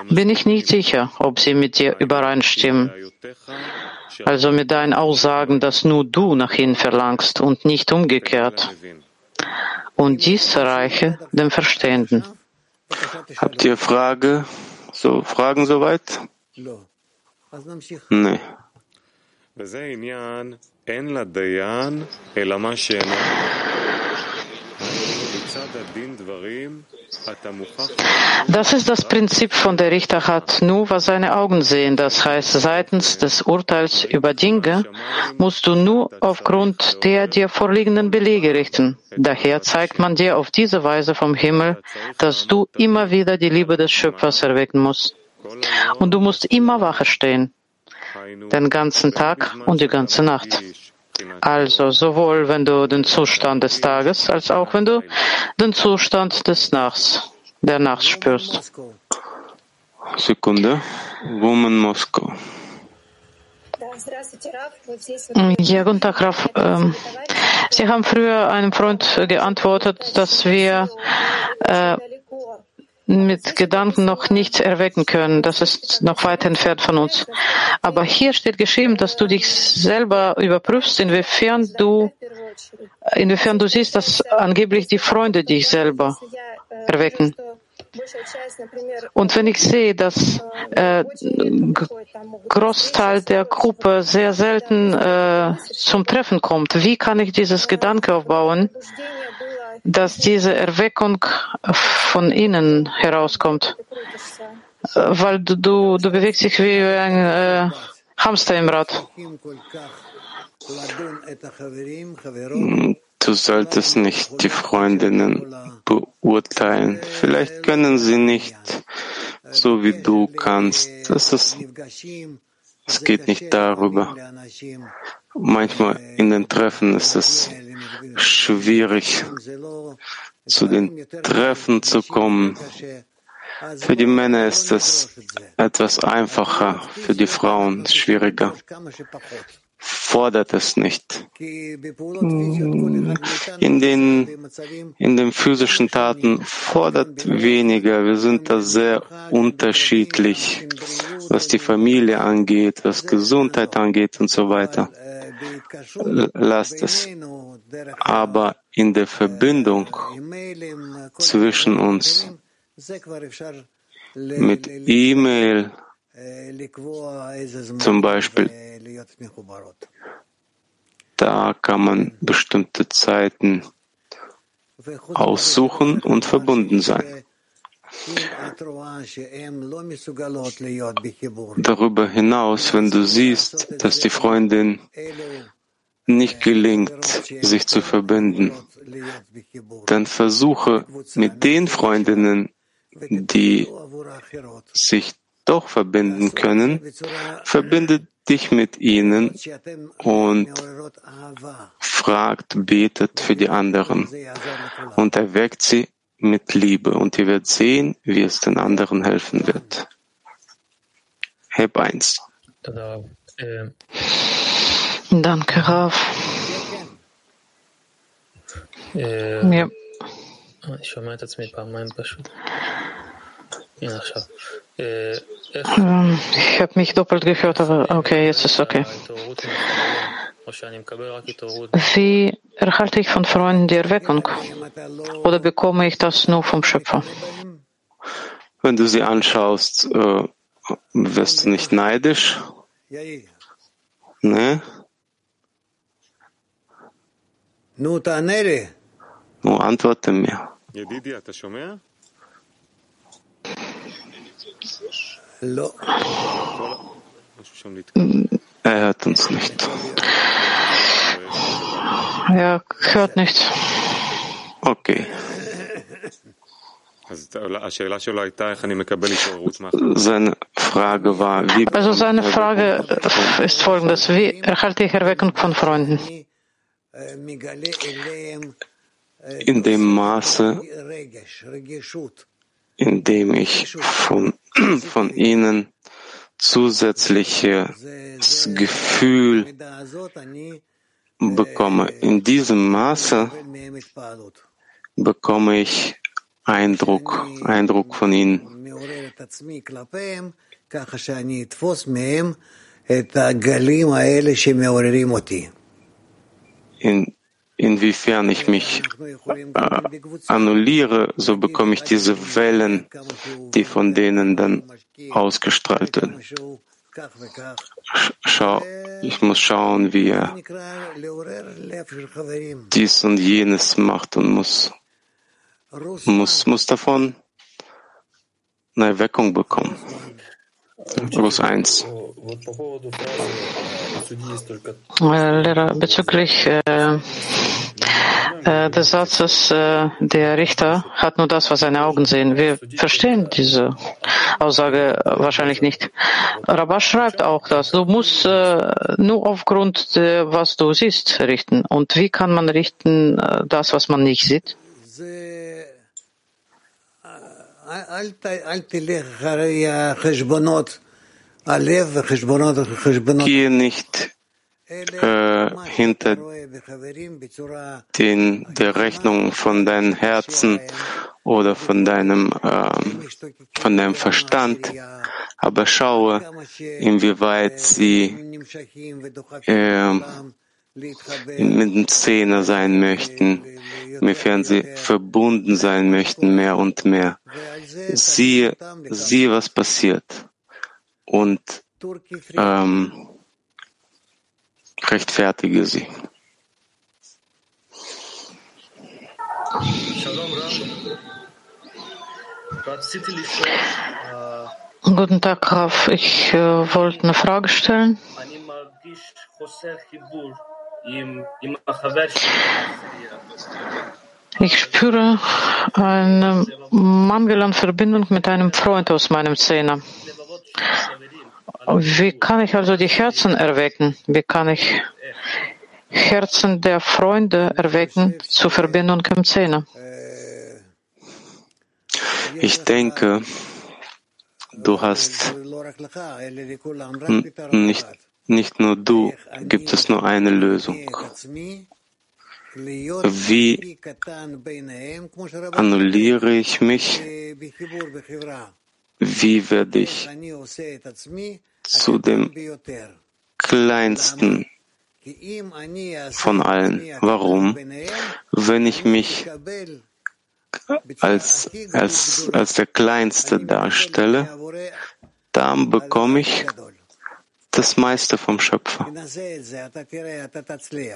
bin ich nicht sicher, ob sie mit dir übereinstimmen. Also mit deinen Aussagen, dass nur du nach ihnen verlangst und nicht umgekehrt. Und dies reiche dem Verständen. Habt ihr Fragen soweit? Nein. Das ist das Prinzip von der Richter hat nur, was seine Augen sehen. Das heißt, seitens des Urteils über Dinge musst du nur aufgrund der dir vorliegenden Belege richten. Daher zeigt man dir auf diese Weise vom Himmel, dass du immer wieder die Liebe des Schöpfers erwecken musst. Und du musst immer Wache stehen, den ganzen Tag und die ganze Nacht. Also sowohl wenn du den Zustand des Tages, als auch wenn du den Zustand des Nachts, der Nacht spürst. Sekunde. Woman Moskau. Ja, guten Tag, Rav. Sie haben früher einem Freund geantwortet, dass wir mit Gedanken noch nichts erwecken können. Das ist noch weit entfernt von uns. Aber hier steht geschrieben, dass du dich selber überprüfst, inwiefern du siehst, dass angeblich die Freunde dich selber erwecken. Und wenn ich sehe, dass Großteil der Gruppe sehr selten zum Treffen kommt, wie kann ich dieses Gedanke aufbauen, dass diese Erweckung von innen herauskommt? Weil du bewegst dich wie ein Hamster im Rad. Du solltest nicht die Freundinnen beurteilen. Vielleicht können sie nicht so wie du kannst. Es geht nicht darüber. Manchmal in den Treffen ist es schwierig, zu den Treffen zu kommen. Für die Männer ist es etwas einfacher, für die Frauen schwieriger. Fordert es nicht. In den physischen Taten fordert weniger. Wir sind da sehr unterschiedlich, was die Familie angeht, was Gesundheit angeht und so weiter. Lasst es. Aber in der Verbindung zwischen uns mit E-Mail zum Beispiel, da kann man bestimmte Zeiten aussuchen und verbunden sein. Darüber hinaus, wenn du siehst, dass die Freundin nicht gelingt, sich zu verbinden, dann versuche mit den Freundinnen, die sich doch verbinden können, verbindet dich mit ihnen und fragt, betet für die anderen und erweckt sie mit Liebe und ihr werdet sehen, wie es den anderen helfen wird. Heb 1. Danke, Rav. Mir. Ich höre jetzt mit ein paar Mal. Ich habe mich doppelt gehört, aber okay, jetzt ist okay. Wie erhalte ich von Freunden die Erweckung? Oder bekomme ich das nur vom Schöpfer? Wenn du sie anschaust, wirst du nicht neidisch? Ne? Nur antworte mir. Er hört uns nicht. Er hört nicht. Okay. Seine Frage war, wie... Also seine Frage ist folgendes. Wie erhalte ich Erweckung von Freunden? In dem Maße, in dem ich von ihnen zusätzliches Gefühl bekomme. In diesem Maße bekomme ich Eindruck von ihnen. Inwiefern ich mich annulliere, so bekomme ich diese Wellen, die von denen dann ausgestrahlt werden. Ich muss schauen, wie er dies und jenes macht und muss davon eine Erweckung bekommen. Russ 1. Lehrer, bezüglich des Satzes, der Richter hat nur das, was seine Augen sehen. Wir verstehen diese Aussage wahrscheinlich nicht. Rabash schreibt auch das. Du musst nur aufgrund der, was du siehst, richten. Und wie kann man richten, das, was man nicht sieht? Gehe nicht hinter der Rechnung von deinem Herzen oder von deinem Verstand, aber schaue, inwieweit sie mit den Zehner sein möchten, inwiefern sie verbunden sein möchten, mehr und mehr. Siehe, was passiert. Und rechtfertige sie. Guten Tag, Rav. Ich wollte eine Frage stellen. Ich spüre einen Mangel an Verbindung mit einem Freund aus meinem Zehner. Wie kann ich also die Herzen erwecken? Wie kann ich Herzen der Freunde erwecken zur Verbindung im Zehner? Ich denke, du hast nicht nur du, gibt es nur eine Lösung. Wie annulliere ich mich? Wie werde ich zu dem Kleinsten von allen? Warum? Wenn ich mich als der Kleinste darstelle, dann bekomme ich das meiste vom Schöpfer.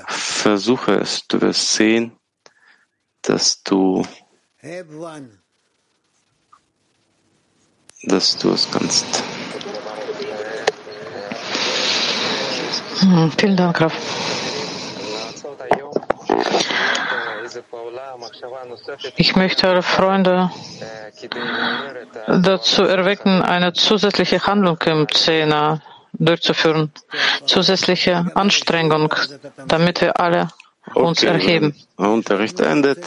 Versuche es, du wirst sehen, dass du es kannst. Vielen Dank, Graf. Ich möchte eure Freunde dazu erwecken, eine zusätzliche Handlung im Zehner durchzuführen, zusätzliche Anstrengung, damit wir alle uns erheben. Wenn der Unterricht endet,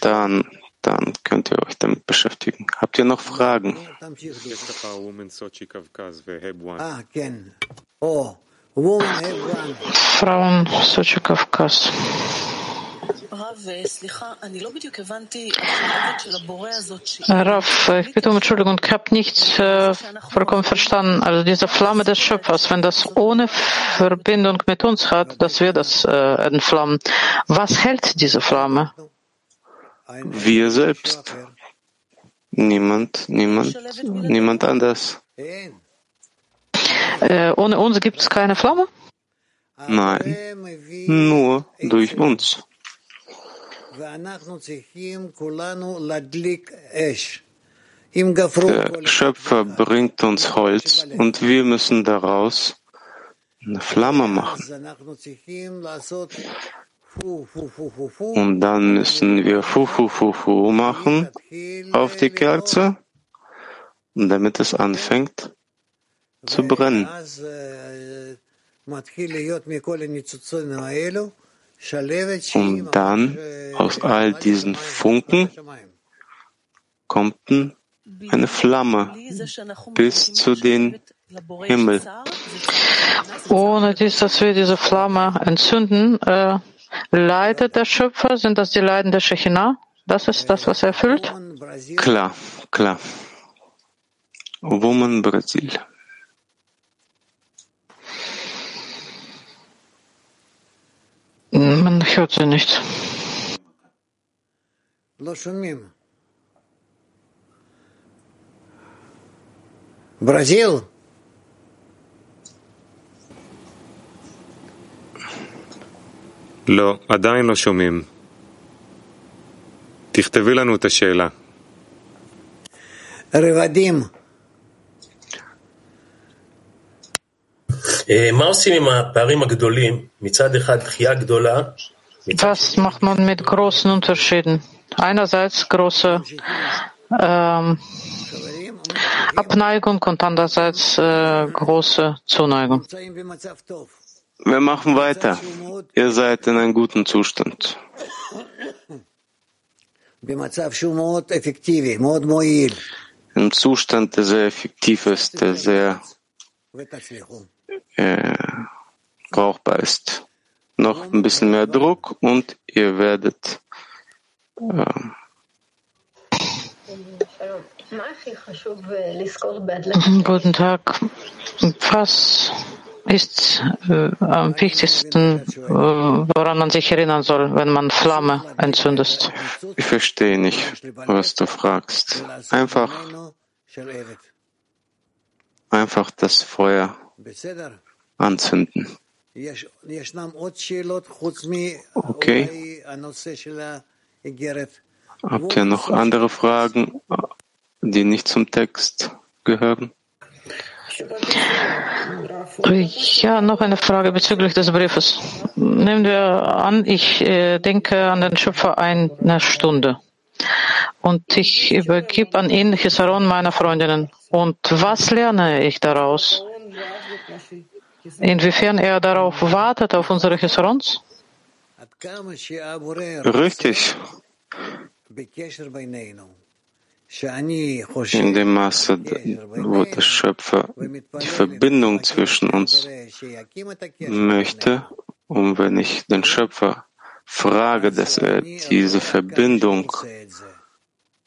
dann dann könnt ihr euch damit beschäftigen. Habt ihr noch Fragen? Frauen Sochi-Kavkaz. Rav, ich bitte um Entschuldigung, ich habe nicht vollkommen verstanden. Also diese Flamme des Schöpfers, wenn das ohne Verbindung mit uns hat, dass wir das entflammen. Was hält diese Flamme? Wir selbst. Niemand anders. Ohne uns gibt es keine Flamme? Nein, nur durch uns. Der Schöpfer bringt uns Holz und wir müssen daraus eine Flamme machen. Und dann müssen wir Fufufufu machen auf die Kerze, damit es anfängt zu brennen. Und dann aus all diesen Funken kommt eine Flamme bis zu den Himmel. Ohne dies, dass wir diese Flamme entzünden, leidet der Schöpfer, sind das die Leiden der Schechina? Das ist das, was er erfüllt? Klar. Woman Brasil. Man hört sie nicht. Brasil? לא, עדיין לא שומעים. תכתבי לנו את השאלה. רבדים. Was macht man mit großen Unterschieden? Einerseits große Abneigung und andererseits große Zuneigung. Wir machen weiter. Ihr seid in einem guten Zustand. Im Zustand, der sehr effektiv ist, der sehr brauchbar ist. Noch ein bisschen mehr Druck und ihr werdet Guten Tag. Was ist am wichtigsten, woran man sich erinnern soll, wenn man Flamme entzündet? Ich verstehe nicht, was du fragst. Einfach das Feuer anzünden. Okay. Habt ihr noch andere Fragen, die nicht zum Text gehören? Ja, noch eine Frage bezüglich des Briefes. Nehmen wir an, ich denke an den Schöpfer eine Stunde. Und ich übergebe an ihn Chassaron meiner Freundinnen. Und was lerne ich daraus? Inwiefern er darauf wartet, auf unsere Chassarons? Richtig. In dem Maße, wo der Schöpfer die Verbindung zwischen uns möchte, und wenn ich den Schöpfer frage, dass er diese Verbindung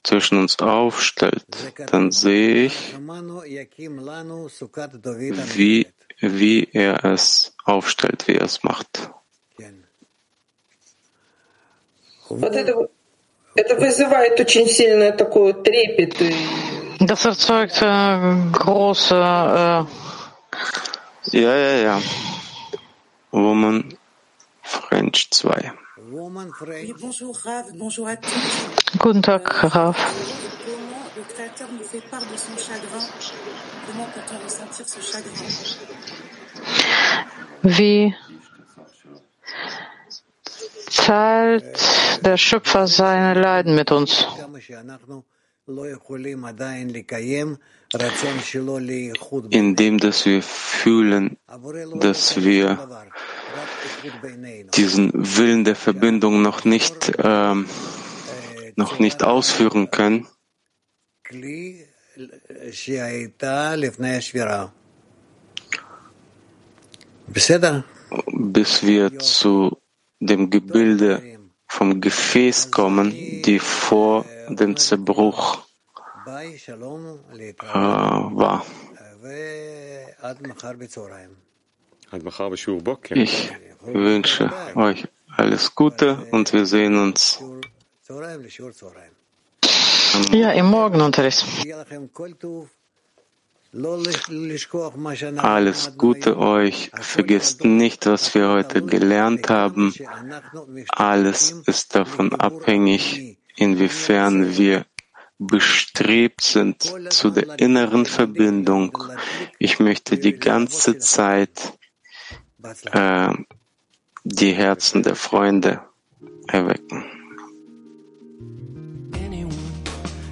zwischen uns aufstellt, dann sehe ich, wie er es aufstellt, wie er es macht. Das erzeugt große... Ja. Woman French 2. Guten Tag, Rav. Wie teilt der Schöpfer seine Leiden mit uns? Indem, dass wir fühlen, dass wir diesen Willen der Verbindung noch nicht noch nicht ausführen können, bis wir zu dem Gebilde vom Gefäß kommen, die vor dem Zerbruch war. Ich wünsche euch alles Gute und wir sehen uns im Morgenunterricht. Alles Gute euch, vergesst nicht, was wir heute gelernt haben. Alles ist davon abhängig, inwiefern wir bestrebt sind zu der inneren Verbindung. Ich möchte die ganze Zeit die Herzen der Freunde erwecken.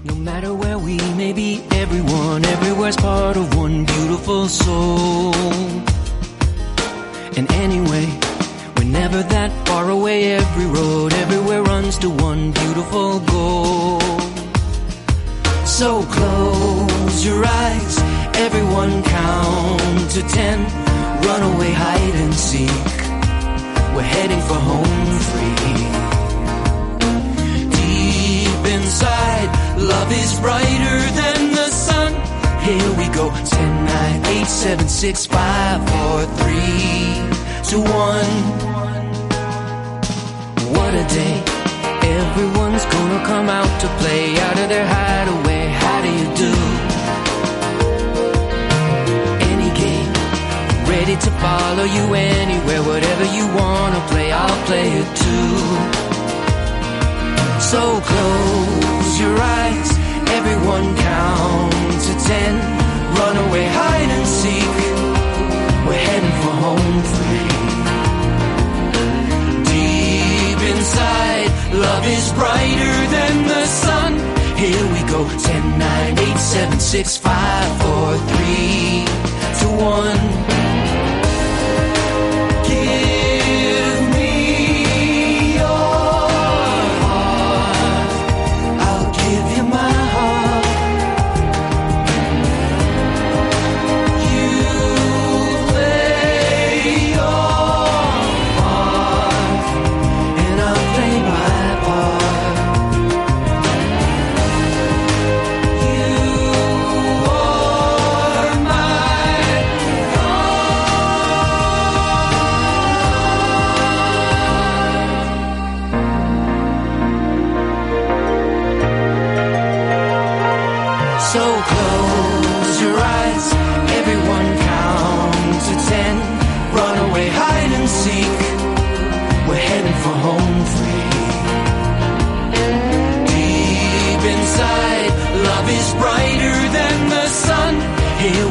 No matter where we may be, everyone, everywhere's part of one beautiful soul. And anyway, we're never that far away. Every road, everywhere runs to one beautiful goal. So close your eyes, everyone count to 10. Run away, hide and seek. We're heading for home free. Inside, love is brighter than the sun. Here we go, 10, 9, 8, 7, 6, 5, 4, 3, 2, 1. What a day, everyone's gonna come out to play out of their hideaway. How do you do? Any game, ready to follow you anywhere. Whatever you wanna play, I'll play it too. So close your eyes, everyone count to 10. Run away, hide and seek, we're heading for home free. Deep inside, love is brighter than the sun. Here we go, 10, 9, 8, 7, 6, 5, 4, 3, 2, 1. Give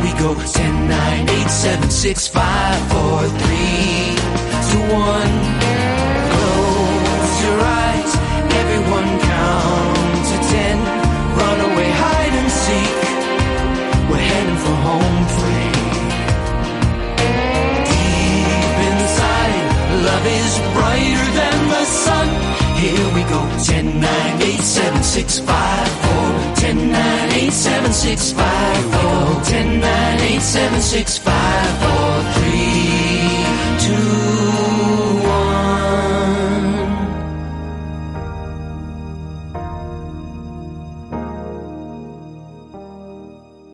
me go 10, 9, 8, 7, 6, 5, 4, 3, 2, 1. Close your eyes, everyone count to 10. Run away, hide and seek, we're heading for home free. Deep inside, love is brighter than the sun. Here we go, 10, 9, 8, 7, 6, 5, 4, 10, 9, 8, 7, 6, 5, 4, 10, 9, 8, 7, 6, 5, 4.